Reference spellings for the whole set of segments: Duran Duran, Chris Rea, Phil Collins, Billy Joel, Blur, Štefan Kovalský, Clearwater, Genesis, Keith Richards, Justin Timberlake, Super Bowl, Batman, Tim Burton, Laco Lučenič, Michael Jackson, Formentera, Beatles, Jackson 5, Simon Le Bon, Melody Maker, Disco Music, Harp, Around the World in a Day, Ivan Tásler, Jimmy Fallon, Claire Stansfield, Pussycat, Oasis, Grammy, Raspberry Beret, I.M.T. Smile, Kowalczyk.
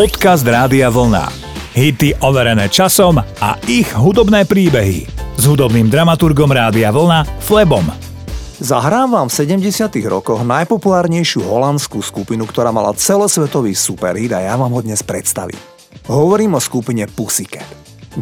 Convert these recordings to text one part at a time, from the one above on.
Podcast Rádia Vlna. Hity overené časom a ich hudobné príbehy. S hudobným dramaturgom Rádia Vlna, Flebom. Zahrám vám v 70. rokoch najpopulárnejšiu holandskú skupinu, ktorá mala celosvetový superhit a ja vám ho dnes predstavím. Hovorím o skupine Pussycat.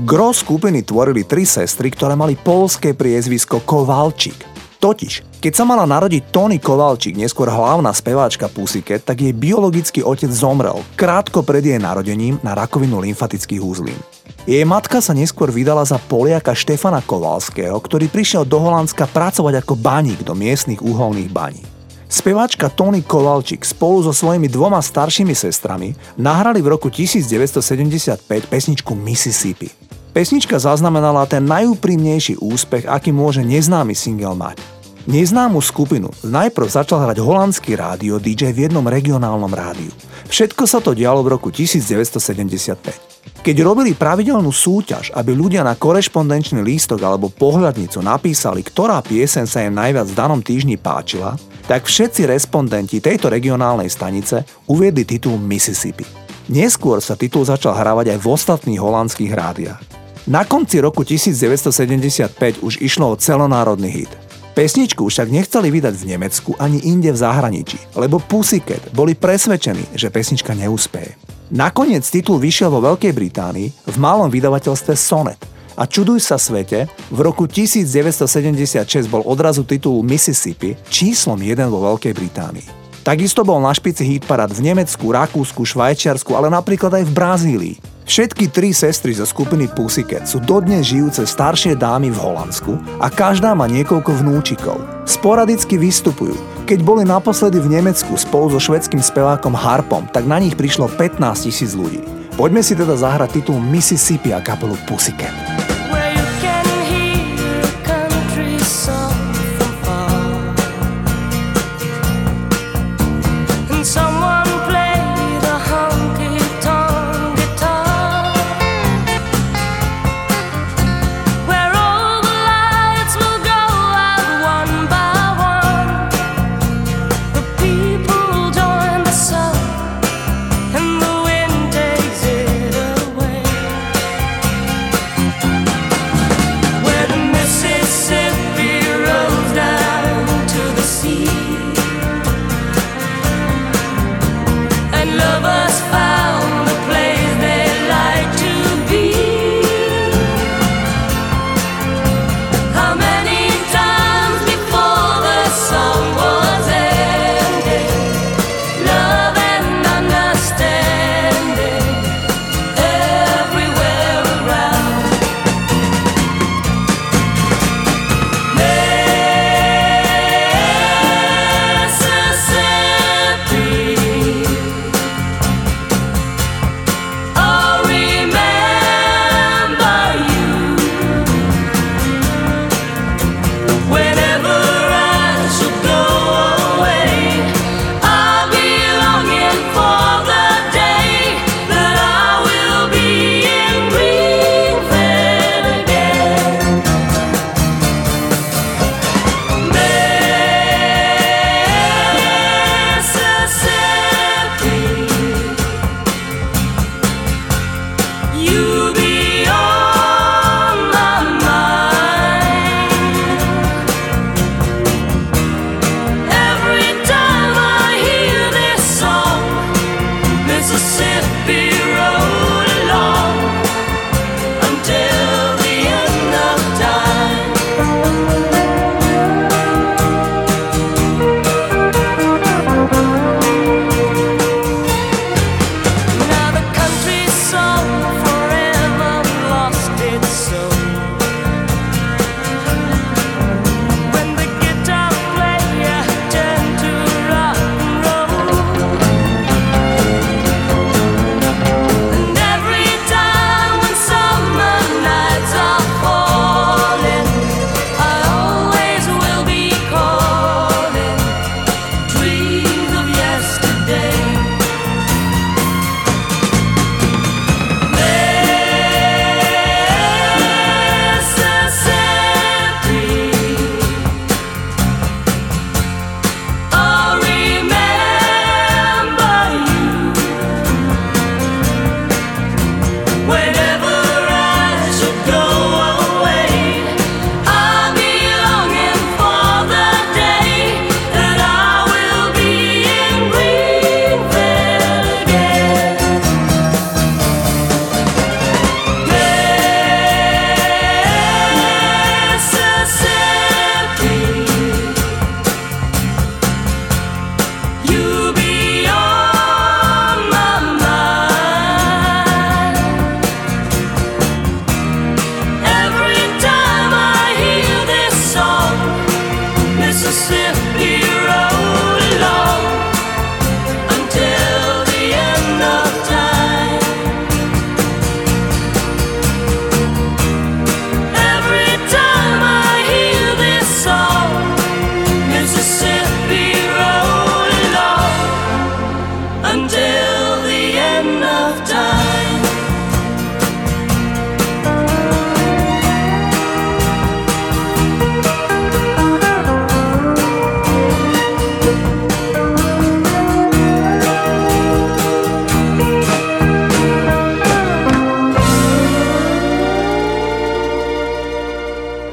Gro skupiny tvorili tri sestry, ktoré mali poľské priezvisko Kowalczyk. Totiž, keď sa mala narodiť Tony Kovalčík, neskôr hlavná speváčka Pussycat, tak jej biologický otec zomrel krátko pred jej narodením na rakovinu lymfatických úzlín. Jej matka sa neskôr vydala za Poliaka Štefana Kovalského, ktorý prišiel do Holandska pracovať ako baník do miestnych uholných baní. Speváčka Tony Kovalčík spolu so svojimi dvoma staršími sestrami nahrali v roku 1975 pesničku Mississippi. Pesnička zaznamenala ten najúprimnejší úspech, aký môže neznámy single mať. Neznámu skupinu najprv začal hrať holandský rádio DJ v jednom regionálnom rádiu. Všetko sa to dialo v roku 1975. Keď robili pravidelnú súťaž, aby ľudia na korešpondenčný lístok alebo pohľadnicu napísali, ktorá pieseň sa im najviac v danom týždni páčila, tak všetci respondenti tejto regionálnej stanice uviedli titul Mississippi. Neskôr sa titul začal hrávať aj v ostatných holandských rádiách. Na konci roku 1975 už išlo o celonárodný hit. Pesničku však nechceli vydať v Nemecku ani inde v zahraničí, lebo Pussycat boli presvedčení, že pesnička neúspeje. Nakoniec titul vyšiel vo Veľkej Británii v malom vydavateľstve Sonet a čuduj sa svete, v roku 1976 bol odrazu titul Mississippi číslom 1 vo Veľkej Británii. Takisto bol na špici hitparád v Nemecku, Rakúsku, Švajčiarsku, ale napríklad aj v Brazílii. Všetky tri sestry zo skupiny Pussycat sú dodnes žijúce staršie dámy v Holandsku a každá má niekoľko vnúčikov. Sporadicky vystupujú. Keď boli naposledy v Nemecku spolu so švédskym spevákom Harpom, tak na nich prišlo 15 000 ľudí. Poďme si teda zahrať titul Mississippi a kapelu Pussycat.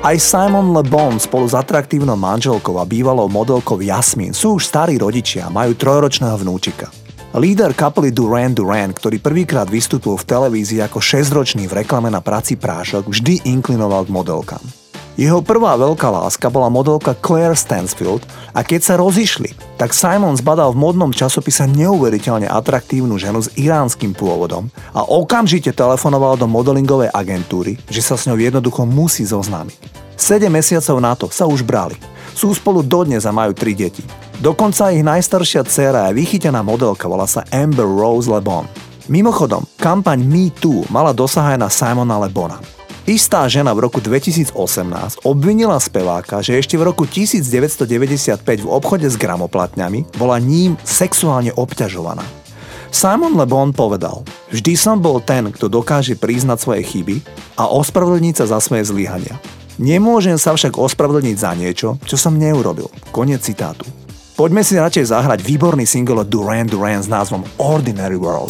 Aj Simon Le Bon spolu s atraktívnou manželkou a bývalou modelkou Jasmin sú už starí rodičia a majú trojročného vnúčika. Líder kapely Duran Duran, ktorý prvýkrát vystúpil v televízii ako 6-ročný v reklame na prací prášok, vždy inklinoval k modelkám. Jeho prvá veľká láska bola modelka Claire Stansfield a keď sa rozišli, tak Simon zbadal v modnom časopise neuveriteľne atraktívnu ženu s iránskym pôvodom a okamžite telefonoval do modelingovej agentúry, že sa s ňou jednoducho musí zoznámiť. 7 mesiacov na to sa už brali. Sú spolu dodnes a majú 3 deti. Dokonca ich najstaršia dcéra je vychytená modelka, volá sa Amber Rose Lebon. Mimochodom, kampaň Me Too mala dosah aj na Simona Le Bona. Istá žena v roku 2018 obvinila speváka, že ešte v roku 1995 v obchode s gramoplatňami bola ním sexuálne obťažovaná. Simon Le Bon povedal: "Vždy som bol ten, kto dokáže priznať svoje chyby a ospravedlniť sa za svoje zlyhania. Nemôžem sa však ospravedlniť za niečo, čo som neurobil." Koniec citátu. Poďme si radšej zahrať výborný single od Duran Duran s názvom Ordinary World.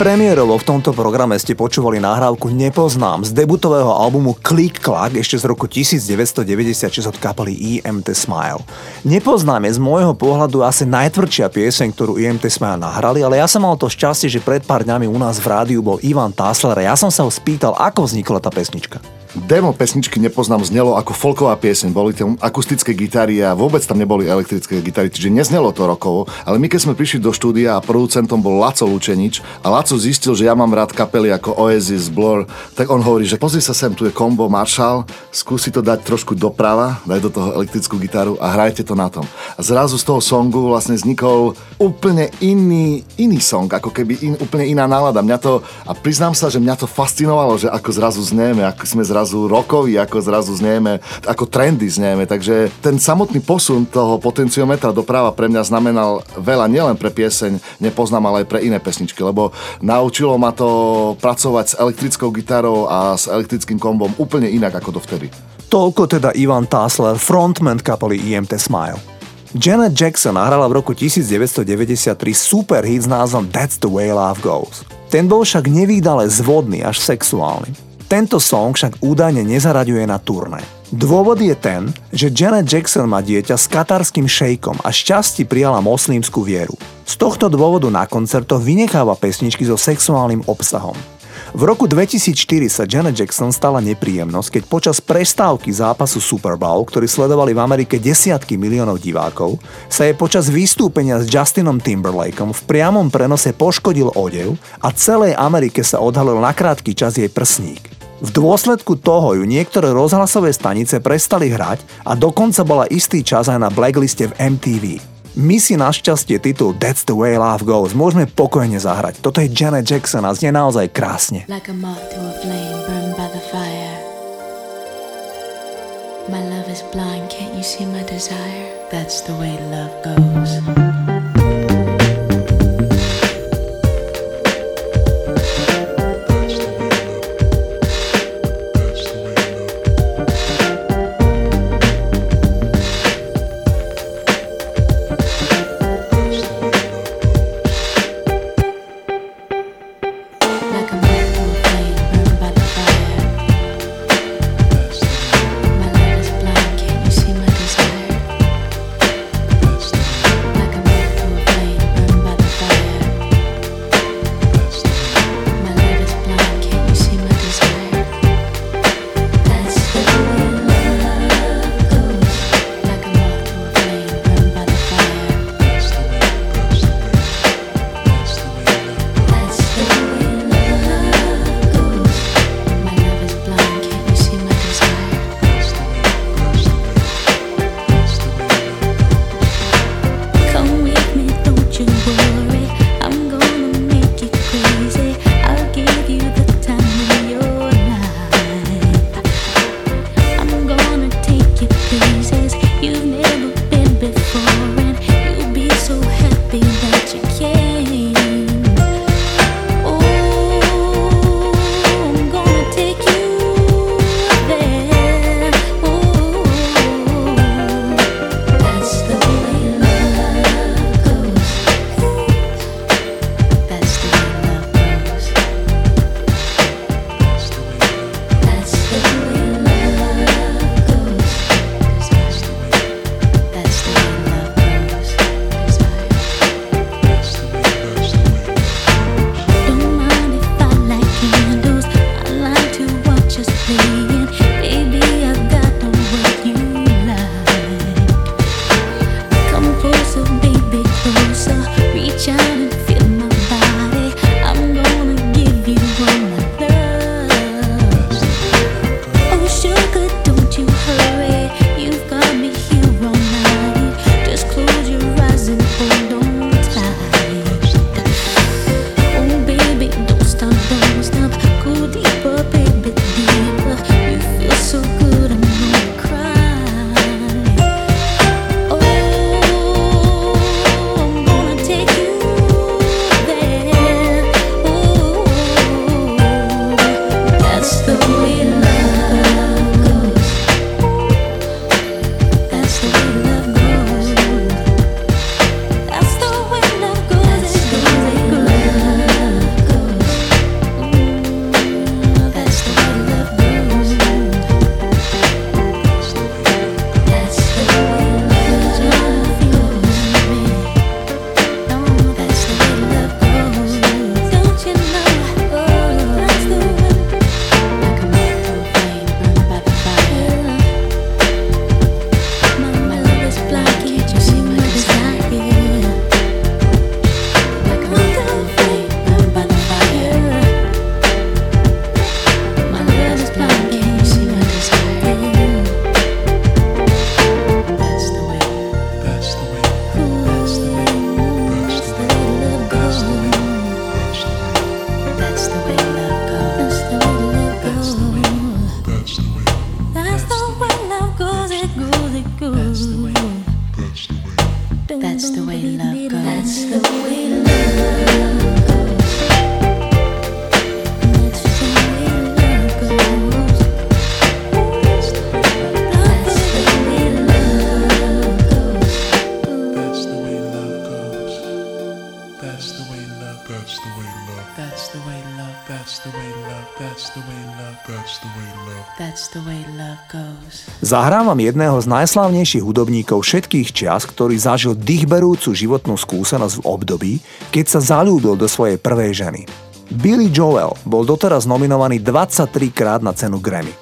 Premiérovo v tomto programe ste počúvali nahrávku Nepoznám z debutového albumu Click Clack ešte z roku 1996 od kapely I.M.T. Smile. Nepoznám je z môjho pohľadu asi najtvrdšia pieseň, ktorú I.M.T. Smile nahrali, ale ja som mal to šťastie, že pred pár dňami u nás v rádiu bol Ivan Tásler a ja som sa ho spýtal, ako vznikla tá pesnička. Demo pesničky Nepoznám znelo ako folková pieseň, boli tam akustické gitary a vôbec tam neboli elektrické gitary, čiže neznelo to rockovo, ale my keď sme prišli do štúdia a producentom bol Laco Lučenič a Laco zistil, že ja mám rád kapely ako Oasis, Blur, tak on hovorí, že pozri sa sem, tu je kombo Marshall, skúsi to dať trošku doprava, daj do toho elektrickú gitaru a hrajte to na tom. A zrazu z toho songu vlastne vznikol úplne iný song, ako keby úplne iná nálada. Mňa to, a priznám sa, že mňa to fascinovalo, že ako zrazu znieme, ako sme zrazu rockový, ako zrazu znieme, ako trendy znieme, takže ten samotný posun toho potenciometra doprava pre mňa znamenal veľa, nielen pre pieseň Nepoznám, ale aj pre iné pesničky, lebo naučilo ma to pracovať s elektrickou gitarou a s elektrickým kombom úplne inak ako dovtedy. Toľko teda Ivan Tásler, frontman kapely I.M.T. Smile. Janet Jackson nahrala v roku 1993 super hit s názvom That's the Way Love Goes. Ten bol však nevýdale zvodný až sexuálny. Tento song však údajne nezaraďuje na turné. Dôvod je ten, že Janet Jackson má dieťa s katarským šejkom a šťastí prijala moslimskú vieru. Z tohto dôvodu na koncertoch vynecháva pesničky so sexuálnym obsahom. V roku 2004 sa Janet Jackson stala nepríjemnosť, keď počas prestávky zápasu Super Bowl, ktorý sledovali v Amerike desiatky miliónov divákov, sa jej počas vystúpenia s Justinom Timberlakeom v priamom prenose poškodil odev a celej Amerike sa odhalil na krátky čas jej prsník. V dôsledku toho ju niektoré rozhlasové stanice prestali hrať a dokonca bola istý čas aj na blackliste v MTV. My si našťastie titul That's the Way Love Goes môžeme pokojne zahrať. Toto je Janet Jackson a znie naozaj krásne. Like a moth to a flame burned by the fire. My love is blind, can't you see my desire? That's the way love goes. the way love, that's the way love, that's the way love, that's the way love, that's the way love, that's the way love, that's the way love goes. Zahrávam jedného z najslávnejších hudobníkov všetkých čias, ktorý zažil dýchberúcu životnú skúsenosť v období, keď sa zaľúbil do svojej prvej ženy. Billy Joel bol doteraz nominovaný 23 krát na cenu Grammy.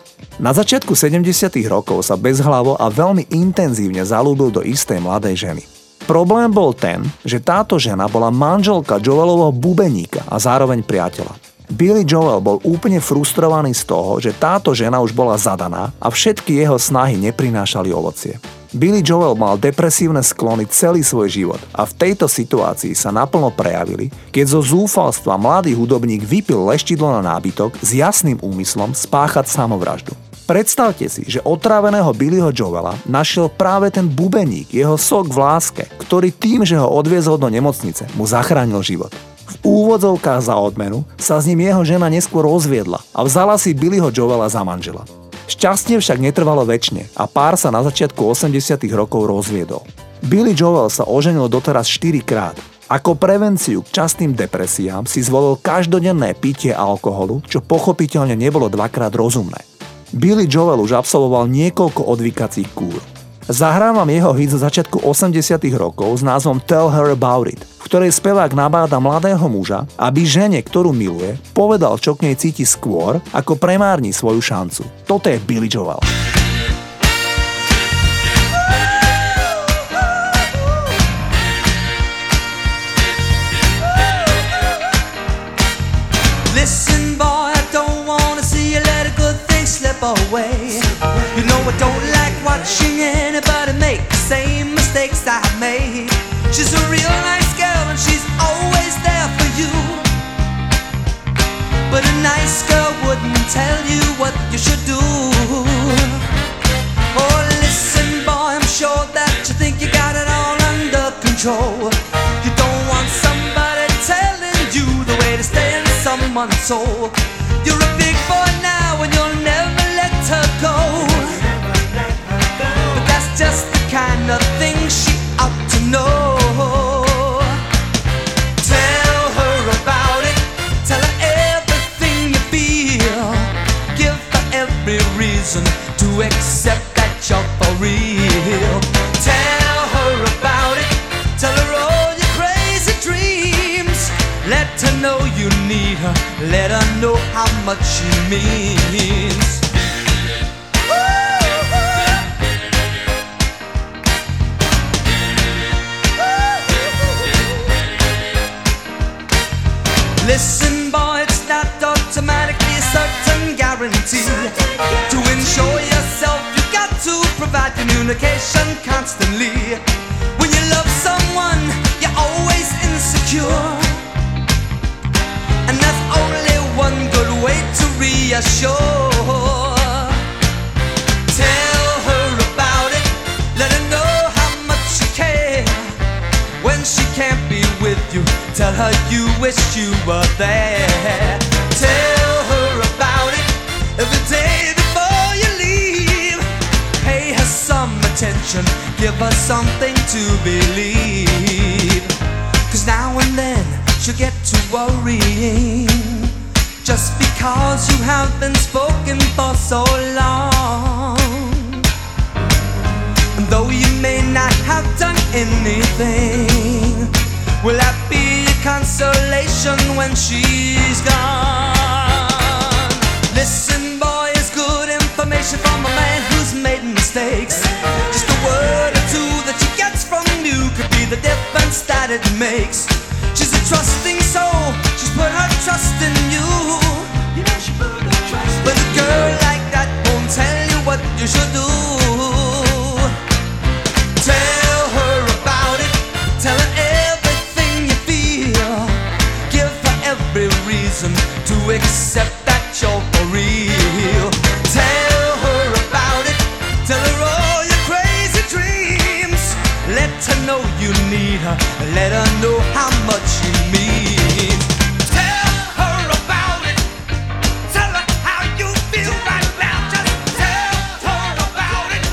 Na začiatku 70. rokov sa bezhlavo a veľmi intenzívne zaľúbil do istej mladej ženy. Problém bol ten, že táto žena bola manželka Joelovho bubeníka a zároveň priateľa. Billy Joel bol úplne frustrovaný z toho, že táto žena už bola zadaná a všetky jeho snahy neprinášali ovocie. Billy Joel mal depresívne sklony celý svoj život a v tejto situácii sa naplno prejavili, keď zo zúfalstva mladý hudobník vypil leštidlo na nábytok s jasným úmyslom spáchať samovraždu. Predstavte si, že otráveného Billyho Joela našiel práve ten bubeník, jeho sok v láske, ktorý tým, že ho odviezol do nemocnice, mu zachránil život. V úvodzovkách za odmenu sa s ním jeho žena neskôr rozviedla a vzala si Billyho Joela za manžela. Šťastie však netrvalo večne a pár sa na začiatku 80. rokov rozviedol. Billy Joel sa oženil doteraz 4 krát. Ako prevenciu k častým depresiám si zvolil každodenné pitie alkoholu, čo pochopiteľne nebolo dvakrát rozumné. Billy Joel už absolvoval niekoľko odvykacích kúr. Zahrávam jeho hit zo začiatku 80. rokov s názvom Tell Her About It, v ktorej spevák nabáda mladého muža, aby žene, ktorú miluje, povedal, čo k nej cíti skôr, ako premárni svoju šancu. Toto je Billy Joel. Listen boy, I don't wanna see you let a good thing slip away. You know I don't like watching anybody make the same mistakes I made. She's a real nice girl and she's always there for you, but a nice girl wouldn't tell you what you should do. Oh listen boy, I'm sure that you think you got it all under control. You don't want somebody telling you the way to stay in someone's soul. You're a big boy now and you'll never let her go, but that's just the kind of thing she ought to know. To accept that you're for real. Tell her about it. Tell her all your crazy dreams. Let her know you need her. Let her know how much she means. Listen boy, it's not automatically a certain guarantee. To ensure yourself, you got to provide communication constantly. When you love someone, you're always insecure, and there's only one good way to reassure. Tell her about it, let her know how much you care. When she can't be with you, tell her you wish you were there. Tell her about it every day before you leave. Pay her some attention, give her something to believe. 'Cause now and then she'll get to worrying, just because you have been spoken for so long. And though you may not have done anything, will that be a consolation when she's gone? Listen boy, it's good information from a man who's made mistakes. Just a word or two that she gets from you could be the difference that it makes. She's a trusting soul, she's put her trust in you. But a girl like that won't tell you what you should do. Tell her about it, tell her everything you feel. Give her every reason to accept that you're for real. Tell her about it, tell her all your crazy dreams. Let her know you need her, let her know how much you mean. Tell her about it, tell her how you feel right now. Just tell her about it.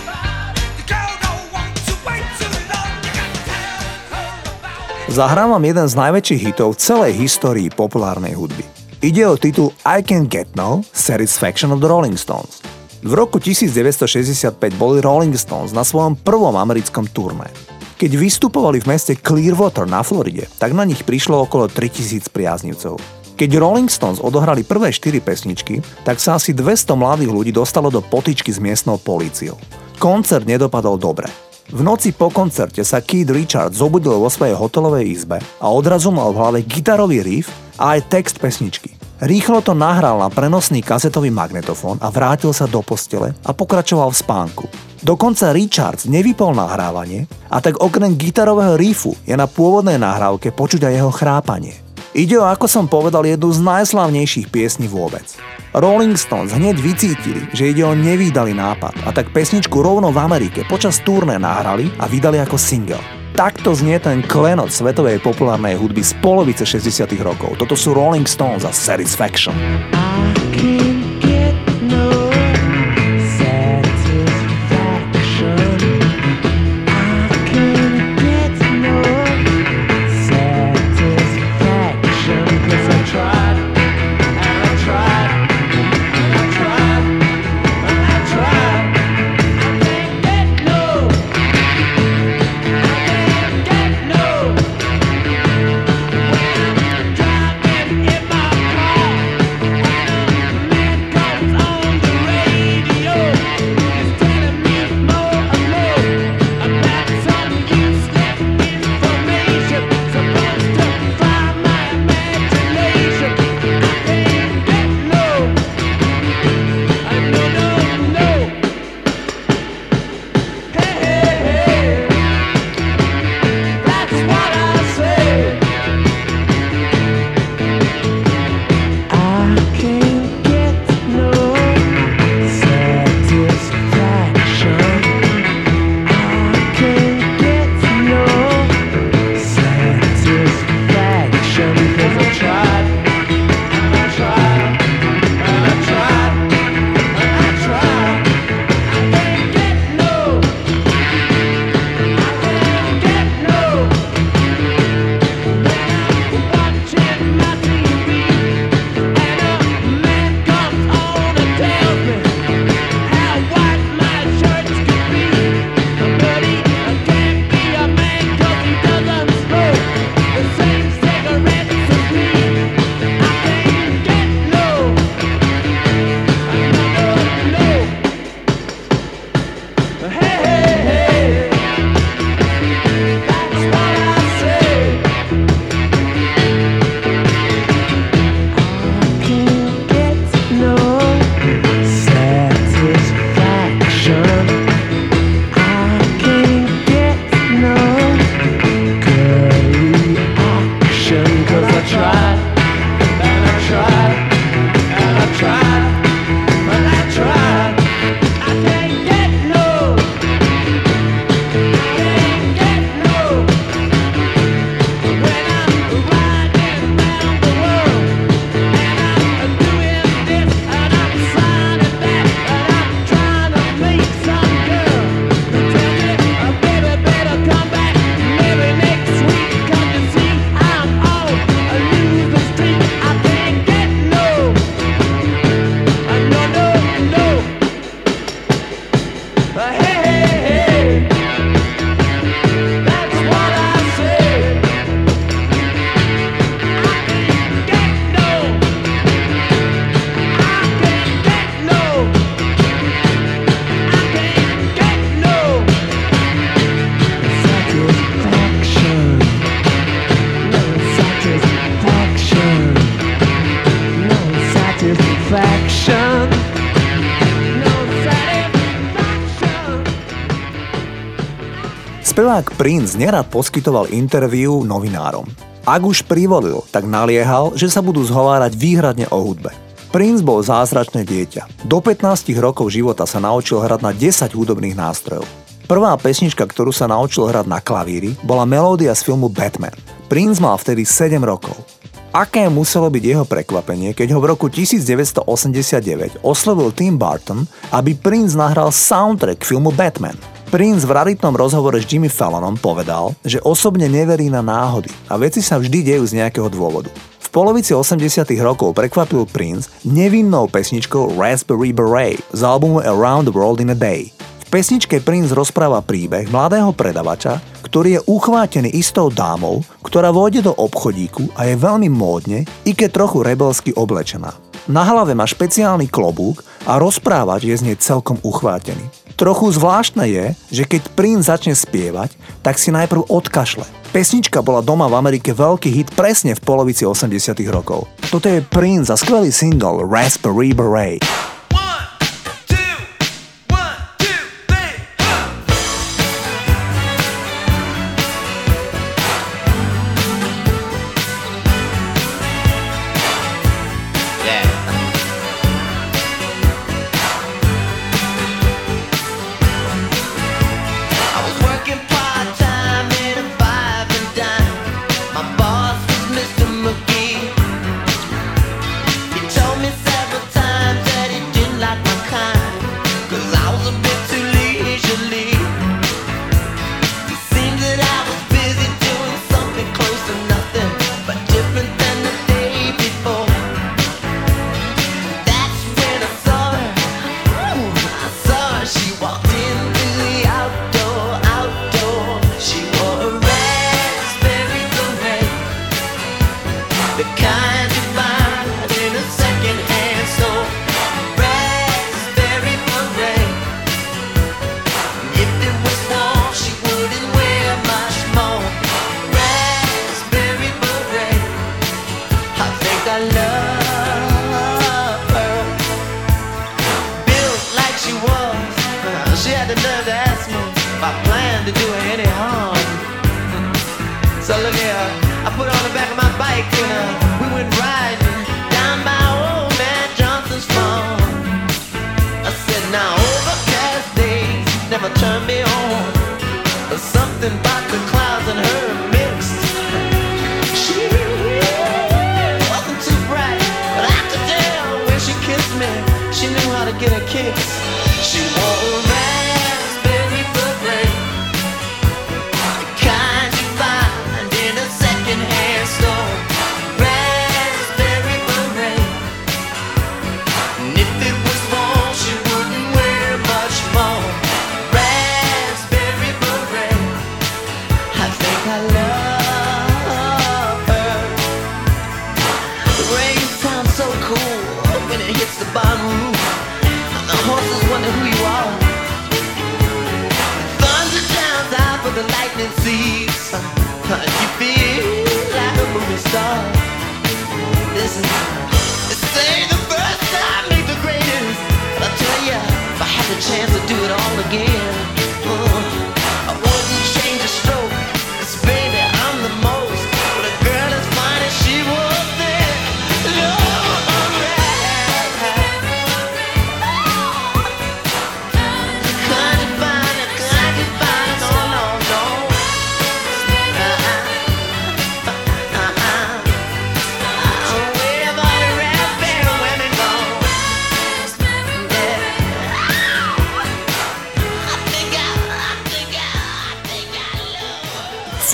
The girl don't want to wait too long, you gotta tell her about it. Zahrám vám jeden z najväčších hitov v celej histórii populárnej hudby. Ide o titul I Can't Get No Satisfaction od Rolling Stones. V roku 1965 boli Rolling Stones na svojom prvom americkom turné. Keď vystupovali v meste Clearwater na Floride, tak na nich prišlo okolo 3000 priaznivcov. Keď Rolling Stones odohrali prvé 4 pesničky, tak sa asi 200 mladých ľudí dostalo do potyčky s miestnou políciou. Koncert nedopadol dobre. V noci po koncerte sa Keith Richards zobudil vo svojej hotelovej izbe a odrazu mal v hlave gitarový riff a aj text pesničky. Rýchlo to nahral na prenosný kazetový magnetofón a vrátil sa do postele a pokračoval v spánku. Dokonca Richards nevypol nahrávanie a tak okrem gitarového riffu je na pôvodnej nahrávke počuť aj jeho chrápanie. Ide o, ako som povedal, jednu z najslavnejších piesní vôbec. Rolling Stones hneď vycítili, že ide o nevýdalý nápad a tak pesničku rovno v Amerike počas turné nahrali a vydali ako single. Takto znie ten klenot svetovej populárnej hudby z polovice 60. rokov. Toto sú Rolling Stones a Satisfaction. Spevák Prince nerad poskytoval interview novinárom. Ak už privolil, tak naliehal, že sa budú zhovárať výhradne o hudbe. Prince bol zázračné dieťa. Do 15 rokov života sa naučil hrať na 10 hudobných nástrojov. Prvá pesnička, ktorú sa naučil hrať na klavíri, bola melódia z filmu Batman. Prince mal vtedy 7 rokov. Aké muselo byť jeho prekvapenie, keď ho v roku 1989 oslovil Tim Burton, aby Prince nahral soundtrack filmu Batman. Prince v raritnom rozhovore s Jimmy Fallonom povedal, že osobne neverí na náhody a veci sa vždy dejú z nejakého dôvodu. V polovici 80. rokov prekvapil Prince nevinnou pesničkou Raspberry Beret z albumu Around the World in a Day. V pesničke Prince rozpráva príbeh mladého predavača, ktorý je uchvátený istou dámou, ktorá vôjde do obchodíku a je veľmi módne, i keď trochu rebelsky oblečená. Na hlave má špeciálny klobúk a rozprávač je z nej celkom uchvátený. Trochu zvláštne je, že keď Prince začne spievať, tak si najprv odkašle. Pesnička bola doma v Amerike veľký hit presne v polovici 80. rokov. Toto je Prince a skvelý single Raspberry Beret.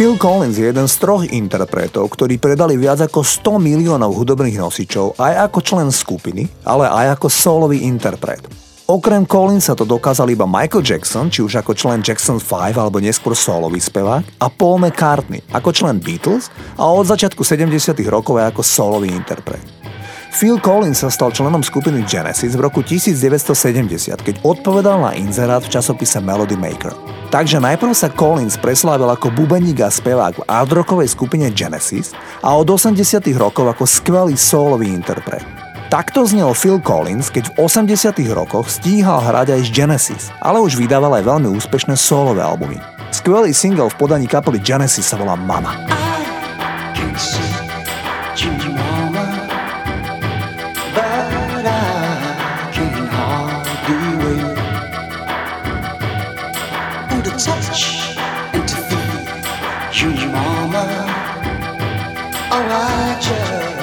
Phil Collins je jeden z troch interpretov, ktorí predali viac ako 100 miliónov hudobných nosičov aj ako člen skupiny, ale aj ako solový interpret. Okrem Collinsa to dokázal iba Michael Jackson, či už ako člen Jackson 5 alebo neskôr solový spevák, a Paul McCartney ako člen Beatles a od začiatku 70. rokov aj ako solový interpret. Phil Collins sa stal členom skupiny Genesis v roku 1970, keď odpovedal na inzerát v časopise Melody Maker. Takže najprv sa Collins preslávil ako bubeník a spevák v hardrockovej skupine Genesis a od 80. rokov ako skvelý solový interpret. Takto znel Phil Collins, keď v 80. rokoch stíhal hrať aj z Genesis, ale už vydával aj veľmi úspešné solové albumy. Skvelý single v podaní kapely Genesis sa volá Mama. Touch and to feel you, mama. Oh, I just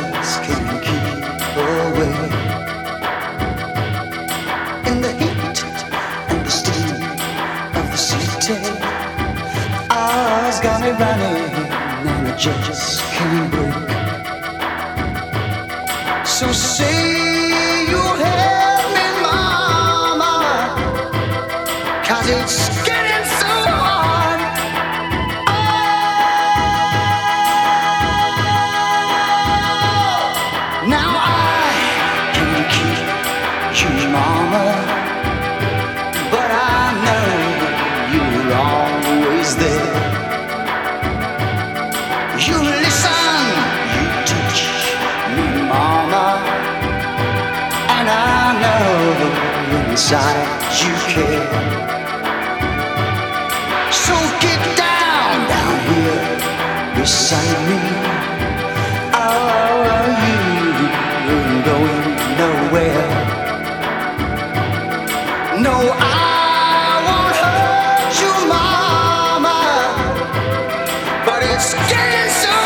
running and I just can't break. So say you'll help me, mama, 'cause it's getting so hard. Oh, now I can keep you, mama. Inside you care. So get down, down here beside me. Oh, you ain't going nowhere. No, I won't hurt you, mama, but it's getting so hard.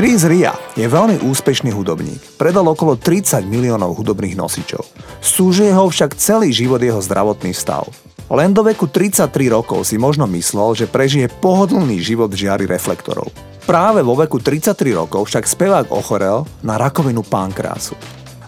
Chris Rea je veľmi úspešný hudobník. Predal okolo 30 miliónov hudobných nosičov. Súžuje ho však celý život jeho zdravotný stav. Len do veku 33 rokov si možno myslel, že prežije pohodlný život v žiari reflektorov. Práve vo veku 33 rokov však spevák ochorel na rakovinu pankrásu.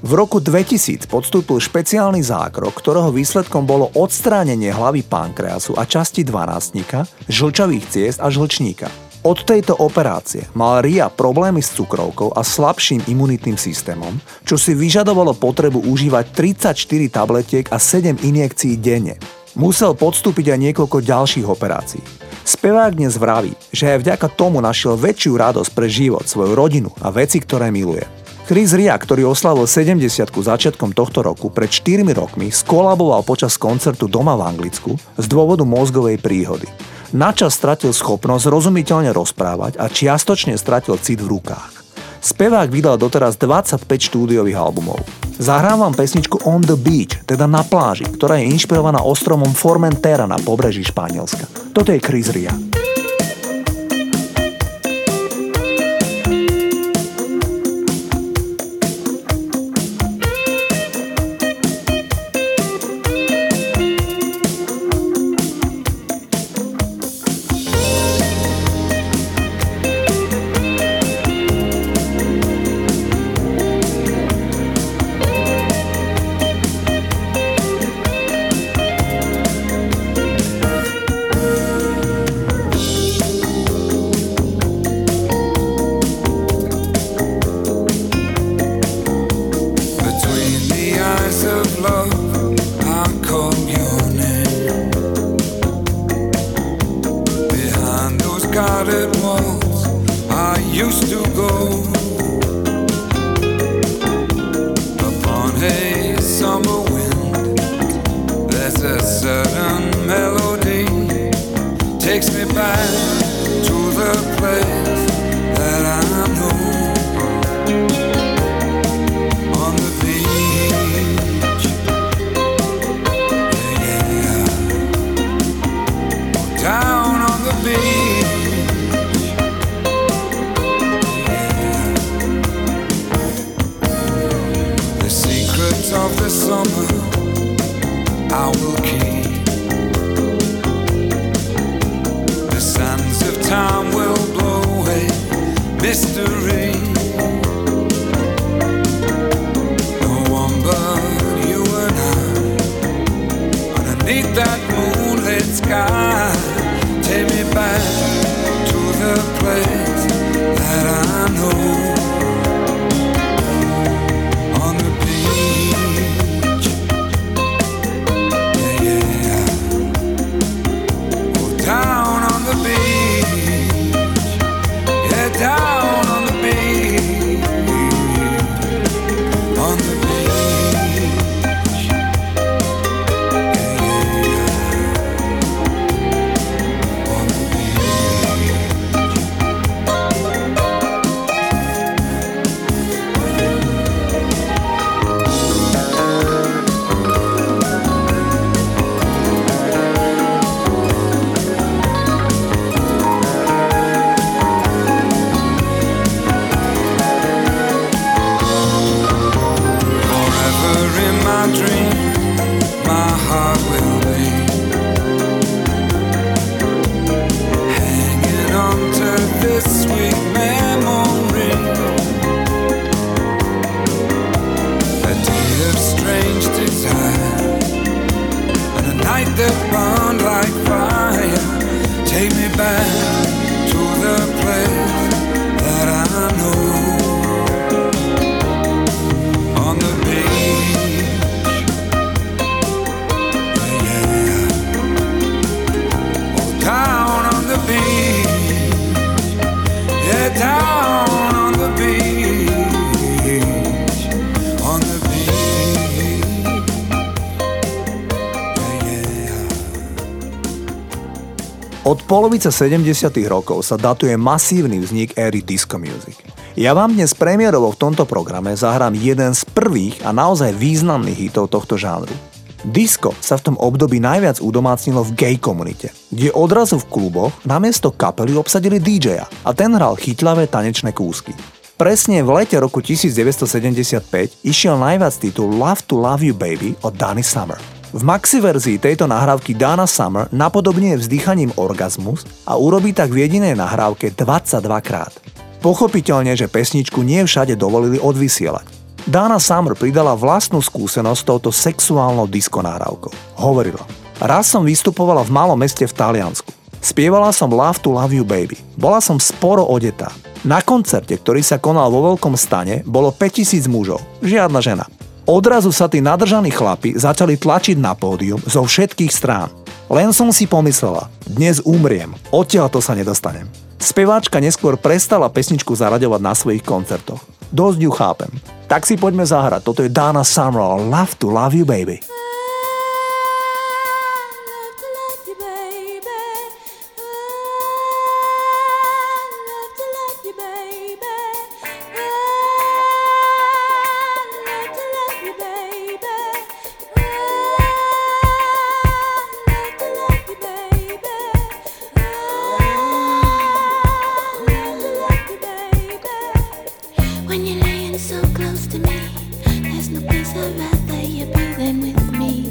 V roku 2000 podstúpil špeciálny zákrok, ktorého výsledkom bolo odstránenie hlavy pankrásu a časti dvanástnika, žlčových ciest a žlčníka. Od tejto operácie mal Rea problémy s cukrovkou a slabším imunitným systémom, čo si vyžadovalo potrebu užívať 34 tabletiek a 7 injekcií denne. Musel podstúpiť aj niekoľko ďalších operácií. Spevák dnes vraví, že aj vďaka tomu našiel väčšiu radosť pre život, svoju rodinu a veci, ktoré miluje. Chris Rea, ktorý oslavil 70-ku začiatkom tohto roku, pred 4 rokmi skolaboval počas koncertu doma v Anglicku z dôvodu mozgovej príhody. Načas stratil schopnosť rozumiteľne rozprávať a čiastočne stratil cit v rukách. Spevák vydal doteraz 25 štúdiových albumov. Zahrám vám pesničku On the Beach, teda na pláži, ktorá je inšpirovaná ostromom Formentera na pobreží Španielska. Toto je Chris Rea. Od polovice 70. rokov sa datuje masívny vznik éry disco music. Ja vám dnes premiérovo v tomto programe zahrám jeden z prvých a naozaj významných hitov tohto žánru. Disco sa v tom období najviac udomácnilo v gay komunite, kde odrazu v kluboch namiesto kapely obsadili DJ-a a ten hral chytľavé tanečné kúsky. Presne v lete roku 1975 išiel najviac titul Love to Love You Baby od Donna Summer. V maxiverzii tejto nahrávky Donna Summer napodobňuje vzdychaním orgazmus a urobí tak v jedinej nahrávke 22 krát. Pochopiteľne, že pesničku nie všade dovolili odvysielať. Donna Summer pridala vlastnú skúsenosť s touto sexuálnou disco nahrávkou. Hovorila: "Raz som vystupovala v malom meste v Taliansku. Spievala som Love to Love You Baby. Bola som sporo odetá. Na koncerte, ktorý sa konal vo veľkom stane, bolo 5000 mužov, žiadna žena. Odrazu sa tí nadržaní chlapi začali tlačiť na pódium zo všetkých strán. Len som si pomyslela, dnes umriem, odtiaľto sa nedostanem." Speváčka neskôr prestala pesničku zaraďovať na svojich koncertoch. Dosť ju chápem. Tak si poďme zahrať, toto je Donna Summer, Love to Love You Baby. so close to me. There's no place I'd rather you be than with me.